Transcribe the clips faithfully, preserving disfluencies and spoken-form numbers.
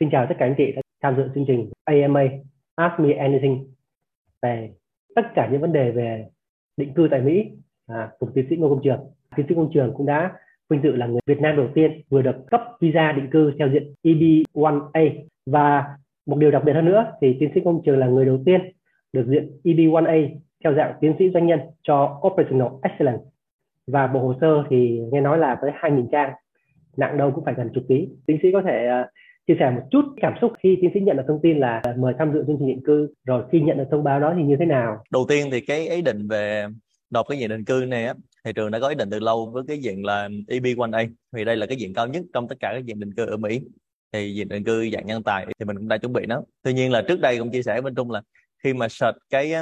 Xin chào tất cả anh chị đã tham dự chương trình a em a Ask Me Anything về tất cả những vấn đề về định cư tại Mỹ à, cùng tiến sĩ Ngô Công Trường. Tiến sĩ Công Trường cũng đã vinh dự là người Việt Nam đầu tiên vừa được cấp visa định cư theo diện E B một A, và một điều đặc biệt hơn nữa thì tiến sĩ Công Trường là người đầu tiên được diện E B một A theo dạng tiến sĩ doanh nhân cho Operational Excellence, và bộ hồ sơ thì nghe nói là tới hai nghìn trang, nặng đâu cũng phải gần chục ký. Tiến sĩ có thể uh, chia sẻ một chút cảm xúc khi tiến sĩ nhận được thông tin là mời tham dự chương trình định cư, rồi khi nhận được thông báo đó thì như thế nào? Đầu tiên thì cái ý định về nộp cái diện định cư này á, thì trường đã có ý định từ lâu với cái diện là E B một A, vì đây là cái diện cao nhất trong tất cả các diện định cư ở Mỹ. Thì diện định cư dạng nhân tài thì mình cũng đã chuẩn bị nó. Tuy nhiên là trước đây cũng chia sẻ bên Trung là khi mà search cái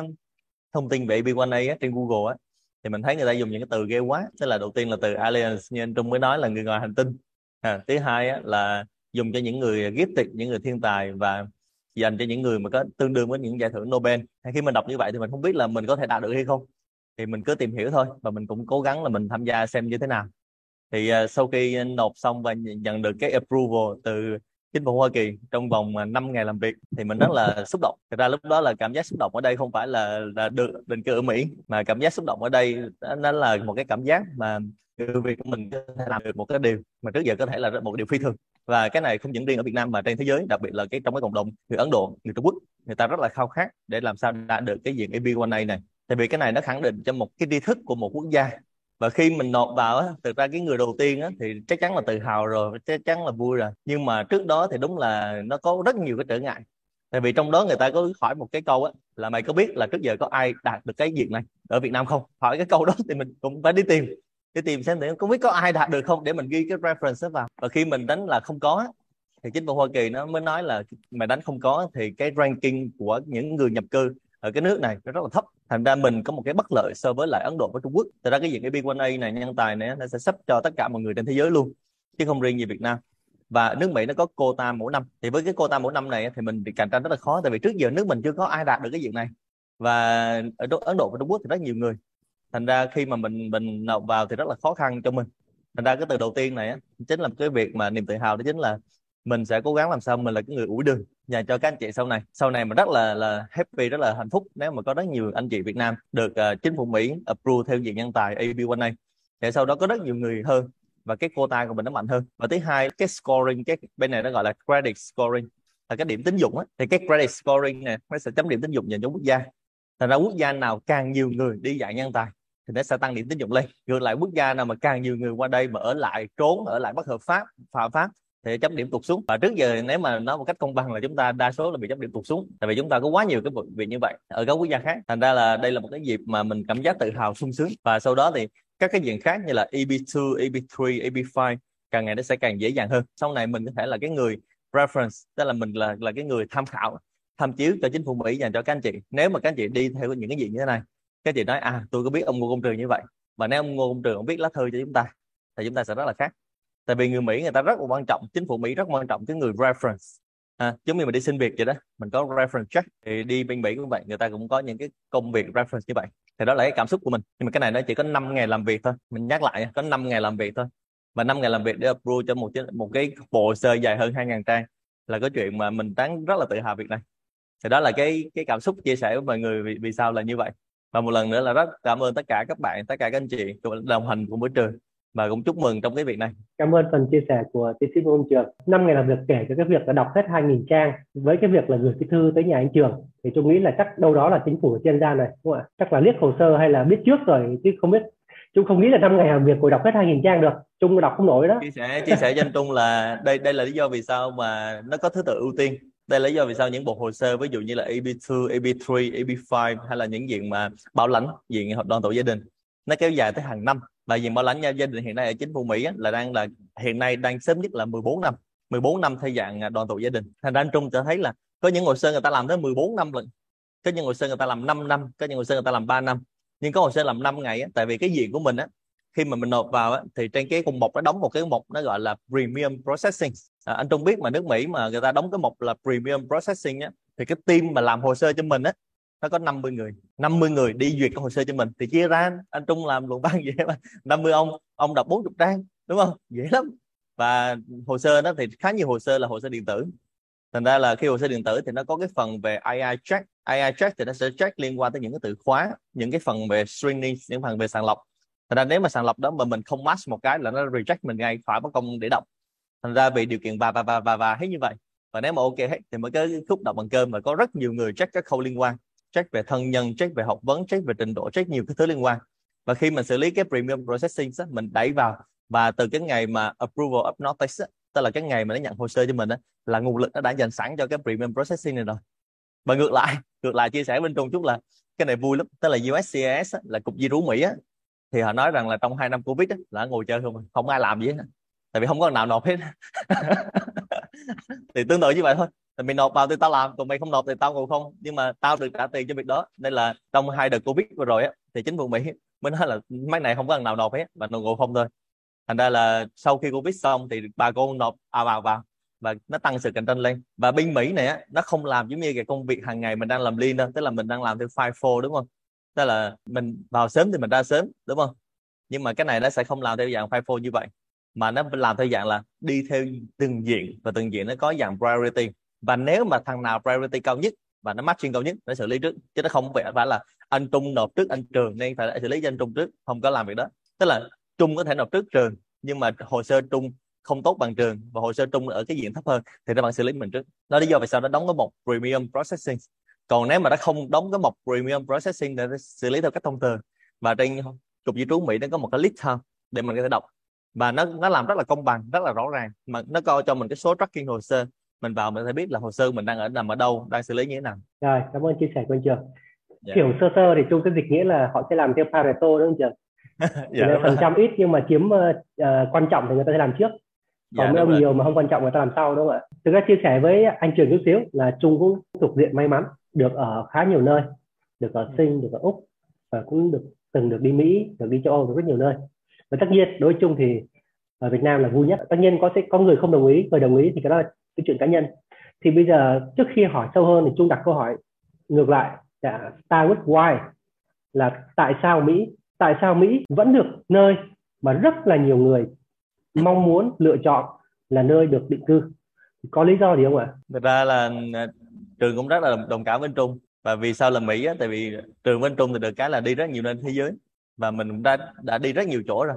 thông tin về E B một A á, trên Google á, thì mình thấy người ta dùng những cái từ ghê quá. Tức là đầu tiên là từ aliens, như anh Trung mới nói là người ngoài hành tinh. À, thứ hai á, là dùng cho những người gifted, những người thiên tài, và dành cho những người mà có tương đương với những giải thưởng Nobel. Khi mình đọc như vậy thì mình không biết là mình có thể đạt được hay không, thì mình cứ tìm hiểu thôi, và mình cũng cố gắng là mình tham gia xem như thế nào. Thì uh, sau khi nộp xong và nhận được cái approval từ chính phủ Hoa Kỳ trong vòng năm ngày làm việc thì mình rất là xúc động. Thật ra lúc đó là cảm giác xúc động ở đây không phải là, là được định cư ở Mỹ, mà cảm giác xúc động ở đây nó là một cái cảm giác mà người Việt của mình có thể làm được một cái điều mà trước giờ có thể là một điều phi thường. Và cái này không những riêng ở Việt Nam mà trên thế giới, đặc biệt là cái trong cái cộng đồng người Ấn Độ, người Trung Quốc, người ta rất là khao khát để làm sao đạt được cái diện E B một A này. Tại vì cái này nó khẳng định cho một cái tri thức của một quốc gia. Và khi mình nộp vào á, thực ra cái người đầu tiên á, thì chắc chắn là tự hào rồi, chắc chắn là vui rồi. Nhưng mà trước đó thì đúng là nó có rất nhiều cái trở ngại. Tại vì trong đó người ta có hỏi một cái câu á, là mày có biết là trước giờ có ai đạt được cái diện này ở Việt Nam không? Hỏi cái câu đó thì mình cũng phải đi tìm. Đi tìm xem thì không biết có ai đạt được không để mình ghi cái reference đó vào. Và khi mình đánh là không có thì chính phủ Hoa Kỳ nó mới nói là mày đánh không có thì cái ranking của những người nhập cư ở cái nước này nó rất là thấp. Thành ra mình có một cái bất lợi so với lại Ấn Độ với Trung Quốc. Thật ra cái diện E B một A này, nhân tài này, nó sẽ sắp cho tất cả mọi người trên thế giới luôn, chứ không riêng gì Việt Nam. Và nước Mỹ nó có quota mỗi năm. Thì với cái quota mỗi năm này thì mình cạnh tranh rất là khó. Tại vì trước giờ nước mình chưa có ai đạt được cái diện này. Và ở Ấn Độ và Trung Quốc thì rất nhiều người. Thành ra khi mà mình mình nộp vào thì rất là khó khăn cho mình. Thành ra cái từ đầu tiên này á, chính là cái việc mà niềm tự hào, đó chính là mình sẽ cố gắng làm sao mình là cái người ủi đường dành cho các anh chị sau này. Sau này mình rất là là happy, rất là hạnh phúc nếu mà có rất nhiều anh chị Việt Nam được uh, chính phủ Mỹ approve theo diện nhân tài E B một A. Để sau đó có rất nhiều người hơn và cái quota của mình nó mạnh hơn. Và thứ hai, cái scoring, cái bên này nó gọi là credit scoring, là cái điểm tín dụng á. Thì cái credit scoring này nó sẽ chấm điểm tín dụng dành cho quốc gia. Thành ra quốc gia nào càng nhiều người đi dạng nhân tài thì nó sẽ tăng điểm tín dụng lên. Ngược lại quốc gia nào mà càng nhiều người qua đây mà ở lại trốn, ở lại bất hợp pháp, phạm pháp thì chấm điểm tụt xuống. Và trước giờ nếu mà nói một cách công bằng là chúng ta đa số là bị chấm điểm tụt xuống, tại vì chúng ta có quá nhiều cái việc như vậy ở các quốc gia khác. Thành ra là đây là một cái dịp mà mình cảm giác tự hào, sung sướng. Và sau đó thì các cái diện khác như là E B hai, E B ba, E B năm càng ngày nó sẽ càng dễ dàng hơn. Sau này mình có thể là cái người reference, tức là mình là là cái người tham khảo, tham chiếu cho chính phủ Mỹ dành cho các anh chị. Nếu mà các anh chị đi theo những cái diện như thế này, các chị nói à tôi có biết ông Ngô Công Trường như vậy, và nếu ông Ngô Công Trường ông viết lá thư cho chúng ta thì chúng ta sẽ rất là khác. Tại vì người Mỹ người ta rất là quan trọng, chính phủ Mỹ rất quan trọng cái người reference. À, giống như mình đi xin việc vậy đó, mình có reference check, thì đi bên Mỹ cũng vậy, người ta cũng có những cái công việc reference như vậy. Thì đó là cái cảm xúc của mình. Nhưng mà cái này nó chỉ có năm ngày làm việc thôi, mình nhắc lại có năm ngày làm việc thôi, và năm ngày làm việc để approve cho một một cái bộ sơ dài hơn hai nghìn trang là cái chuyện mà mình tán rất là tự hào việc này. Thì đó là cái cái cảm xúc chia sẻ với mọi người vì, vì sao là như vậy. Và một lần nữa là rất cảm ơn tất cả các bạn, tất cả các anh chị đồng hành cùng với trường, và cũng chúc mừng trong cái việc này. Cảm ơn phần chia sẻ của tiến sĩ Ngô Công Trường. Năm ngày làm việc kể cho cái việc là đọc hết hai nghìn trang với cái việc là gửi cái thư tới nhà anh Trường, thì tôi nghĩ là chắc đâu đó là chính phủ chuyên gia này, đúng không ạ? Chắc là liếc hồ sơ hay là biết trước rồi chứ không biết. Chúng không nghĩ là năm ngày làm việc của đọc hết hai nghìn trang được. Chung đọc không nổi đó. Chia sẻ chia sẻ cho anh Trung là đây đây là lý do vì sao mà nó có thứ tự ưu tiên. Đây là lý do vì sao những bộ hồ sơ ví dụ như là E B hai, E B ba, E B năm hay là những diện mà bảo lãnh, diện hợp đoàn tụ gia đình nó kéo dài tới hàng năm. Và diện bảo lãnh gia đình hiện nay ở chính phủ Mỹ á, là đang là hiện nay đang sớm nhất là mười bốn năm, mười bốn năm theo dạng đoàn tụ gia đình. Thành ra anh Trung sẽ thấy là có những hồ sơ người ta làm tới mười bốn năm lần, có những hồ sơ người ta làm năm năm, có những hồ sơ người ta làm ba năm, nhưng có hồ sơ làm năm ngày á. Tại vì cái diện của mình á, khi mà mình nộp vào á, thì trên cái mục nó đóng một cái mục nó gọi là premium processing. À, anh Trung biết mà nước Mỹ mà người ta đóng cái mục là premium processing á, thì cái team mà làm hồ sơ cho mình á nó có năm mươi người, năm mươi người đi duyệt cái hồ sơ cho mình, thì chia ra anh Trung làm luận văn vậy mà năm mươi ông, ông đọc bốn mươi trang, đúng không? Dễ lắm. Và hồ sơ đó thì khá nhiều hồ sơ là hồ sơ điện tử. Thành ra là khi hồ sơ điện tử thì nó có cái phần về a i check. a i check thì nó sẽ check liên quan tới những cái từ khóa, những cái phần về screening, những phần về sàng lọc. Thành ra nếu mà sàng lọc đó mà mình không match một cái là nó reject mình ngay, phải bất công để đọc. Thành ra vì điều kiện và và và và và hết như vậy. Và nếu mà ok hết thì mới cái khúc đọc bằng cơm, mà có rất nhiều người check các khâu liên quan, check về thân nhân, check về học vấn, check về trình độ, check nhiều cái thứ liên quan. Và khi mình xử lý cái premium processing đó, mình đẩy vào, và từ cái ngày mà approval of notice, tức là cái ngày mà nó nhận hồ sơ cho mình đó, là nguồn lực nó đã dành sẵn cho cái premium processing này rồi. Và ngược lại, ngược lại chia sẻ bên Trung chút là cái này vui lắm, tức là u ét xê i ét đó, là cục di trú Mỹ á, thì họ nói rằng là trong hai năm Covid đó, là ngồi chơi không, không ai làm gì hết, tại vì không có nào nộp hết. Thì tương tự như vậy thôi, thì mày nộp vào thì tao làm, còn mày không nộp thì tao còn không, nhưng mà tao được trả tiền cho việc đó. Nên là trong hai đợt Covid vừa rồi á, thì chính phủ Mỹ mới nói là mấy này không có thằng nào nộp hết và ngồi không thôi. Thành ra là sau khi Covid xong thì bà cô nộp à vào vào và nó tăng sự cạnh tranh lên. Và bên Mỹ này á, nó không làm giống như cái công việc hàng ngày mình đang làm liên đâu, tức là mình đang làm theo FIFO đúng không, tức là mình vào sớm thì mình ra sớm đúng không. Nhưng mà cái này nó sẽ không làm theo dạng FIFO như vậy, mà nó làm theo dạng là đi theo từng diện, và từng diện nó có dạng priority. Và nếu mà thằng nào priority cao nhất và nó matching cao nhất nó xử lý trước, chứ nó không phải là anh Trung nộp trước anh Trường nên phải xử lý cho anh Trung trước, không có làm việc đó. Tức là Trung có thể nộp trước Trường, nhưng mà hồ sơ Trung không tốt bằng Trường, và hồ sơ Trung ở cái diện thấp hơn thì nó bạn xử lý mình trước. Đó lý do vì sao nó đóng cái mục premium processing. Còn nếu mà nó không đóng cái mục premium processing để xử lý theo cách thông thường, và trên cục di trú Mỹ nó có một cái list time để mình có thể đọc, và nó nó làm rất là công bằng, rất là rõ ràng, mà nó coi cho mình cái số tracking hồ sơ, mình vào mình sẽ biết là hồ sơ mình đang ở nằm ở đâu, đang xử lý như thế nào. Rồi, cảm ơn chia sẻ của anh Trường. Yeah. Kiểu sơ sơ thì Trung sẽ dịch nghĩa là họ sẽ làm theo Pareto đúng không Trường? Yeah, phần trăm ít nhưng mà chiếm uh, quan trọng thì người ta sẽ làm trước, còn yeah, mấy ông rồi. Nhiều mà không quan trọng người ta làm sau đúng không ạ? Thực ra chia sẻ với anh Trường chút xíu là Trung cũng thuộc diện may mắn được ở khá nhiều nơi, được ở Sinh, được ở Úc, và cũng được từng được đi Mỹ, được đi châu Âu, được rất nhiều nơi. Và tất nhiên đối với Trung thì ở Việt Nam là vui nhất. Tất nhiên có sẽ có người không đồng ý, người đồng ý thì cái đó là cái chuyện cá nhân. Thì bây giờ trước khi hỏi sâu hơn thì Trung đặt câu hỏi ngược lại, đã start with why, là tại sao Mỹ, tại sao Mỹ vẫn được nơi mà rất là nhiều người mong muốn lựa chọn là nơi được định cư, có lý do gì không ạ? Thật ra là Trường cũng rất là đồng cảm với Trung. Và vì sao là Mỹ á, tại vì Trường với Trung thì được cái là đi rất nhiều nơi thế giới, và mình cũng đã, đã đi rất nhiều chỗ rồi,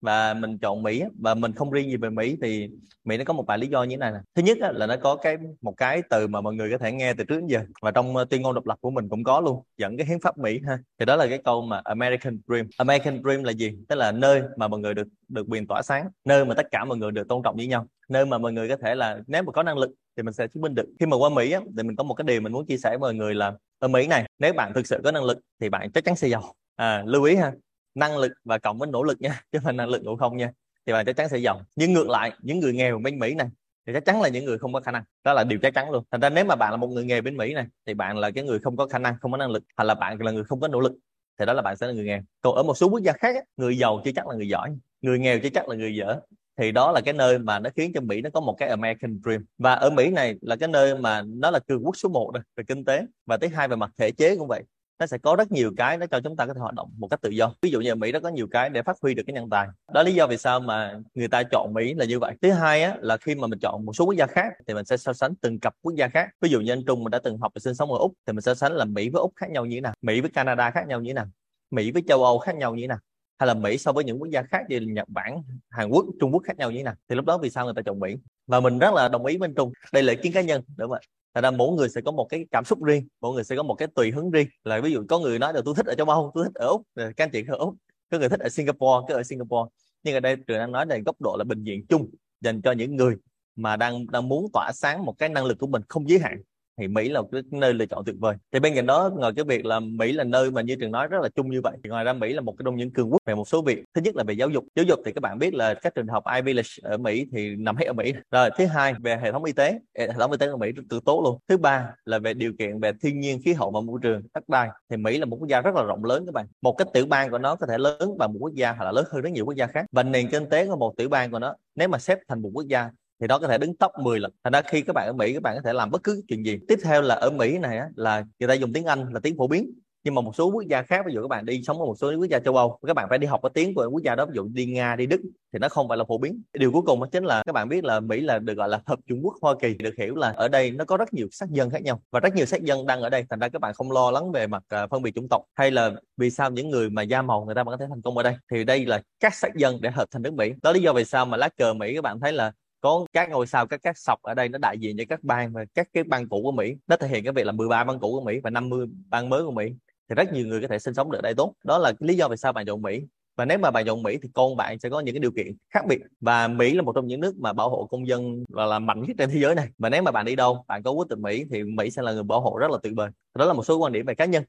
và mình chọn Mỹ. Và mình không riêng gì về Mỹ, thì Mỹ nó có một vài lý do như thế này nè. Thứ nhất là nó có cái một cái từ mà mọi người có thể nghe từ trước đến giờ, và trong tuyên ngôn độc lập của mình cũng có luôn, dẫn cái hiến pháp Mỹ ha, thì đó là cái câu mà American Dream. American Dream là gì? Tức là nơi mà mọi người được được quyền tỏa sáng, nơi mà tất cả mọi người được tôn trọng với nhau, nơi mà mọi người có thể là nếu mà có năng lực thì mình sẽ chứng minh được. Khi mà qua Mỹ thì mình có một cái điều mình muốn chia sẻ với mọi người là ở Mỹ này, nếu bạn thực sự có năng lực thì bạn chắc chắn sẽ giàu. À, lưu ý ha, năng lực và cộng với nỗ lực nha, chứ mà năng lực ngủ không nha, thì bạn chắc chắn sẽ giàu. Nhưng ngược lại, những người nghèo bên Mỹ này thì chắc chắn là những người không có khả năng, đó là điều chắc chắn luôn. Thành ra nếu mà bạn là một người nghèo bên Mỹ này thì bạn là cái người không có khả năng, không có năng lực, hoặc là bạn là người không có nỗ lực, thì đó là bạn sẽ là người nghèo. Còn ở một số quốc gia khác, người giàu chưa chắc là người giỏi, người nghèo chưa chắc là người dở. Thì đó là cái nơi mà nó khiến cho Mỹ nó có một cái American Dream. Và ở Mỹ này là cái nơi mà nó là cường quốc số một rồi về kinh tế, và thứ hai về mặt thể chế cũng vậy. Nó sẽ có rất nhiều cái nó cho chúng ta có thể hoạt động một cách tự do. Ví dụ như ở Mỹ nó có nhiều cái để phát huy được cái nhân tài. Đó lý do vì sao mà người ta chọn Mỹ là như vậy. Thứ hai á, là khi mà mình chọn một số quốc gia khác thì mình sẽ so sánh từng cặp quốc gia khác. Ví dụ như anh Trung mình đã từng học và sinh sống ở Úc, thì mình so sánh là Mỹ với Úc khác nhau như thế nào, Mỹ với Canada khác nhau như thế nào, Mỹ với châu Âu khác nhau như thế nào, hay là Mỹ so với những quốc gia khác như Nhật Bản, Hàn Quốc, Trung Quốc khác nhau như thế nào. Thì lúc đó vì sao người ta chọn Mỹ. Và mình rất là đồng ý với anh Trung. Đây là ý kiến cá nhân, đúng không ạ? Thật ra mỗi người sẽ có một cái cảm xúc riêng, mỗi người sẽ có một cái tùy hứng riêng. Là ví dụ có người nói là tôi thích ở châu Âu, tôi thích ở Úc, các anh chị ở Úc, có người thích ở Singapore, cứ ở Singapore. Nhưng ở đây Trường đang nói là góc độ là bình diện chung dành cho những người mà đang đang muốn tỏa sáng một cái năng lực của mình không giới hạn, thì Mỹ là một cái nơi lựa chọn tuyệt vời. Thì bên cạnh đó, ngoài cái việc là Mỹ là nơi mà như Trường nói rất là chung như vậy, thì ngoài ra Mỹ là một trong những cường quốc về một số việc. Thứ nhất là về giáo dục. Giáo dục thì các bạn biết là các trường học Ivy League ở Mỹ thì nằm hết ở Mỹ. Rồi thứ hai về hệ thống y tế, hệ thống y tế ở Mỹ rất tự tốt luôn. Thứ ba là về điều kiện về thiên nhiên, khí hậu và môi trường, đất đai. Thì Mỹ là một quốc gia rất là rộng lớn các bạn. Một cái tiểu bang của nó có thể lớn bằng một quốc gia hoặc là lớn hơn rất nhiều quốc gia khác. Và nền kinh tế của một tiểu bang của nó nếu mà xếp thành một quốc gia thì nó có thể đứng top mười lần. Thành ra khi các bạn ở Mỹ, các bạn có thể làm bất cứ chuyện gì. Tiếp theo là ở Mỹ này á, là người ta dùng tiếng Anh là tiếng phổ biến. Nhưng mà một số quốc gia khác, ví dụ các bạn đi sống ở một số quốc gia châu Âu, các bạn phải đi học cái tiếng của quốc gia đó, ví dụ đi Nga, đi Đức, thì nó không phải là phổ biến. Điều cuối cùng đó chính là các bạn biết là Mỹ là được gọi là hợp chủng quốc Hoa Kỳ, được hiểu là ở đây nó có rất nhiều sắc dân khác nhau và rất nhiều sắc dân đang ở đây, thành ra các bạn không lo lắng về mặt phân biệt chủng tộc hay là vì sao những người mà da màu người ta vẫn có thể thành công ở đây. Thì đây là các sắc dân để hợp thành nước Mỹ. Đó lý do vì sao mà lá cờ Mỹ các bạn thấy là có các ngôi sao, các các sọc ở đây, nó đại diện cho các bang và các cái bang cũ của Mỹ. Nó thể hiện cái việc là mười ba bang cũ của Mỹ và năm mươi bang mới của Mỹ. Thì rất nhiều người có thể sinh sống được đây tốt. Đó là lý do vì sao bạn chọn Mỹ. Và nếu mà bạn chọn Mỹ thì con bạn sẽ có những cái điều kiện khác biệt. Và Mỹ là một trong những nước mà bảo hộ công dân và là mạnh nhất trên thế giới này. Và nếu mà bạn đi đâu, bạn có quốc tịch Mỹ thì Mỹ sẽ là người bảo hộ rất là tuyệt vời. Đó là một số quan điểm về cá nhân.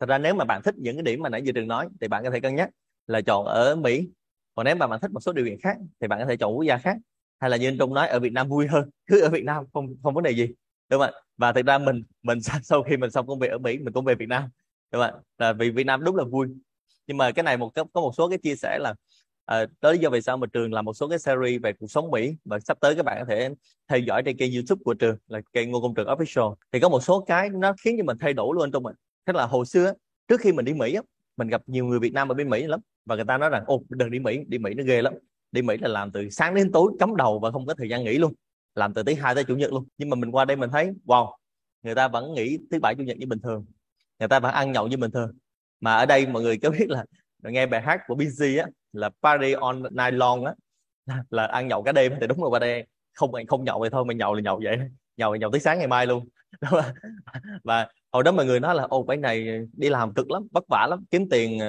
Thật ra nếu mà bạn thích những cái điểm mà nãy giờ Trường nói thì bạn có thể cân nhắc là chọn ở Mỹ. Còn nếu mà bạn thích một số điều kiện khác thì bạn có thể chọn quốc gia khác. Hay là như anh Trung nói, ở Việt Nam vui hơn, cứ ở Việt Nam không không vấn đề gì, đúng không ạ? Và thực ra mình mình sau khi mình xong công việc ở Mỹ mình cũng về Việt Nam, đúng không ạ? Là vì Việt Nam đúng là vui. Nhưng mà cái này một có một số cái chia sẻ là à, đó lý do vì sao mà Trường làm một số cái series về cuộc sống Mỹ, và sắp tới các bạn có thể theo dõi trên kênh YouTube của Trường là kênh Ngô Công Trường Official. Thì có một số cái nó khiến cho mình thay đổi luôn trong mình. Thế là hồi xưa trước khi mình đi Mỹ mình gặp nhiều người Việt Nam ở bên Mỹ lắm, và người ta nói rằng ô đừng đi Mỹ, đi Mỹ nó ghê lắm. Đi Mỹ là làm từ sáng đến tối, cắm đầu và không có thời gian nghỉ luôn, làm từ thứ hai tới chủ nhật luôn. Nhưng mà mình qua đây mình thấy wow, người ta vẫn nghỉ thứ bảy chủ nhật như bình thường, người ta vẫn ăn nhậu như bình thường. Mà ở đây mọi người có biết là nghe bài hát của bê xê á là party on night long á, là ăn nhậu cả đêm. Thì đúng rồi, qua đây không không nhậu vậy thôi, mà nhậu là nhậu vậy, nhậu là nhậu tới sáng ngày mai luôn. Và hồi đó mọi người nói là ô cái này đi làm cực lắm, vất vả lắm, kiếm tiền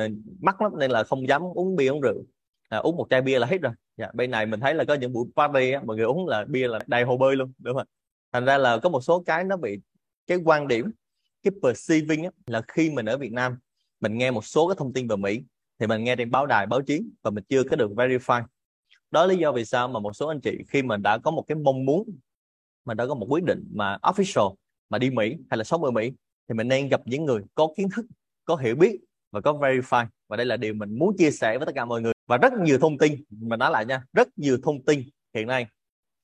mắc lắm, nên là không dám uống bia uống rượu. À, uống một chai bia là hết rồi. Dạ, bên này mình thấy là có những buổi party á, mọi người uống là bia là đầy hồ bơi luôn, đúng không? Thành ra là có một số cái nó bị cái quan điểm, cái perceiving á, là khi mình ở Việt Nam mình nghe một số cái thông tin về Mỹ thì mình nghe trên báo đài, báo chí và mình chưa có được verify. Đó là lý do vì sao mà một số anh chị khi mình đã có một cái mong muốn, mình đã có một quyết định mà official mà đi Mỹ hay là sống ở Mỹ, thì mình nên gặp những người có kiến thức, có hiểu biết và có verify. Và đây là điều mình muốn chia sẻ với tất cả mọi người. Và rất nhiều thông tin, mình nói lại nha, rất nhiều thông tin hiện nay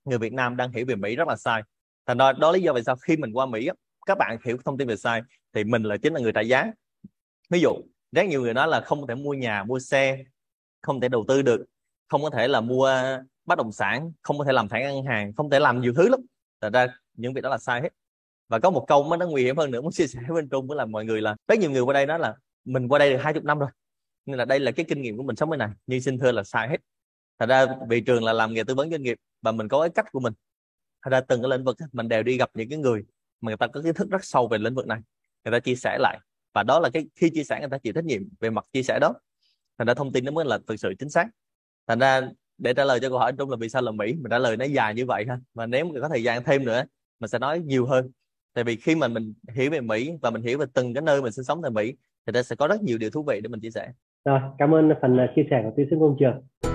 người Việt Nam đang hiểu về Mỹ rất là sai. Thành ra đó lý do vì sao khi mình qua Mỹ, các bạn hiểu thông tin về sai thì mình là chính là người trả giá. Ví dụ, rất nhiều người nói là không thể mua nhà, mua xe, không thể đầu tư được, không có thể là mua bất động sản, không có thể làm thẻ ngân hàng, không thể làm nhiều thứ lắm. Thành ra những việc đó là sai hết. Và có một câu mà nó nguy hiểm hơn nữa muốn chia sẻ với anh Trung với là mọi người là rất nhiều người qua đây nói là mình qua đây được hai mươi năm rồi, nên là đây là cái kinh nghiệm của mình sống bên này. Nhưng xin thưa là sai hết. Thật ra vì Trường là làm nghề tư vấn doanh nghiệp và mình có cái cách của mình. Thật ra từng cái lĩnh vực mình đều đi gặp những cái người mà người ta có kiến thức rất sâu về lĩnh vực này, người ta chia sẻ lại. Và đó là cái khi chia sẻ người ta chịu trách nhiệm về mặt chia sẻ đó. Thành ra thông tin nó mới là thực sự chính xác. Thành ra để trả lời cho câu hỏi anh Trung là vì sao là Mỹ, mình trả lời nó dài như vậy ha. Và nếu có thời gian thêm nữa mình sẽ nói nhiều hơn. Tại vì khi mà mình hiểu về Mỹ và mình hiểu về từng cái nơi mình sinh sống tại Mỹ thì ta sẽ có rất nhiều điều thú vị để mình chia sẻ. Rồi, cảm ơn phần chia sẻ của tiến sĩ Công Trường.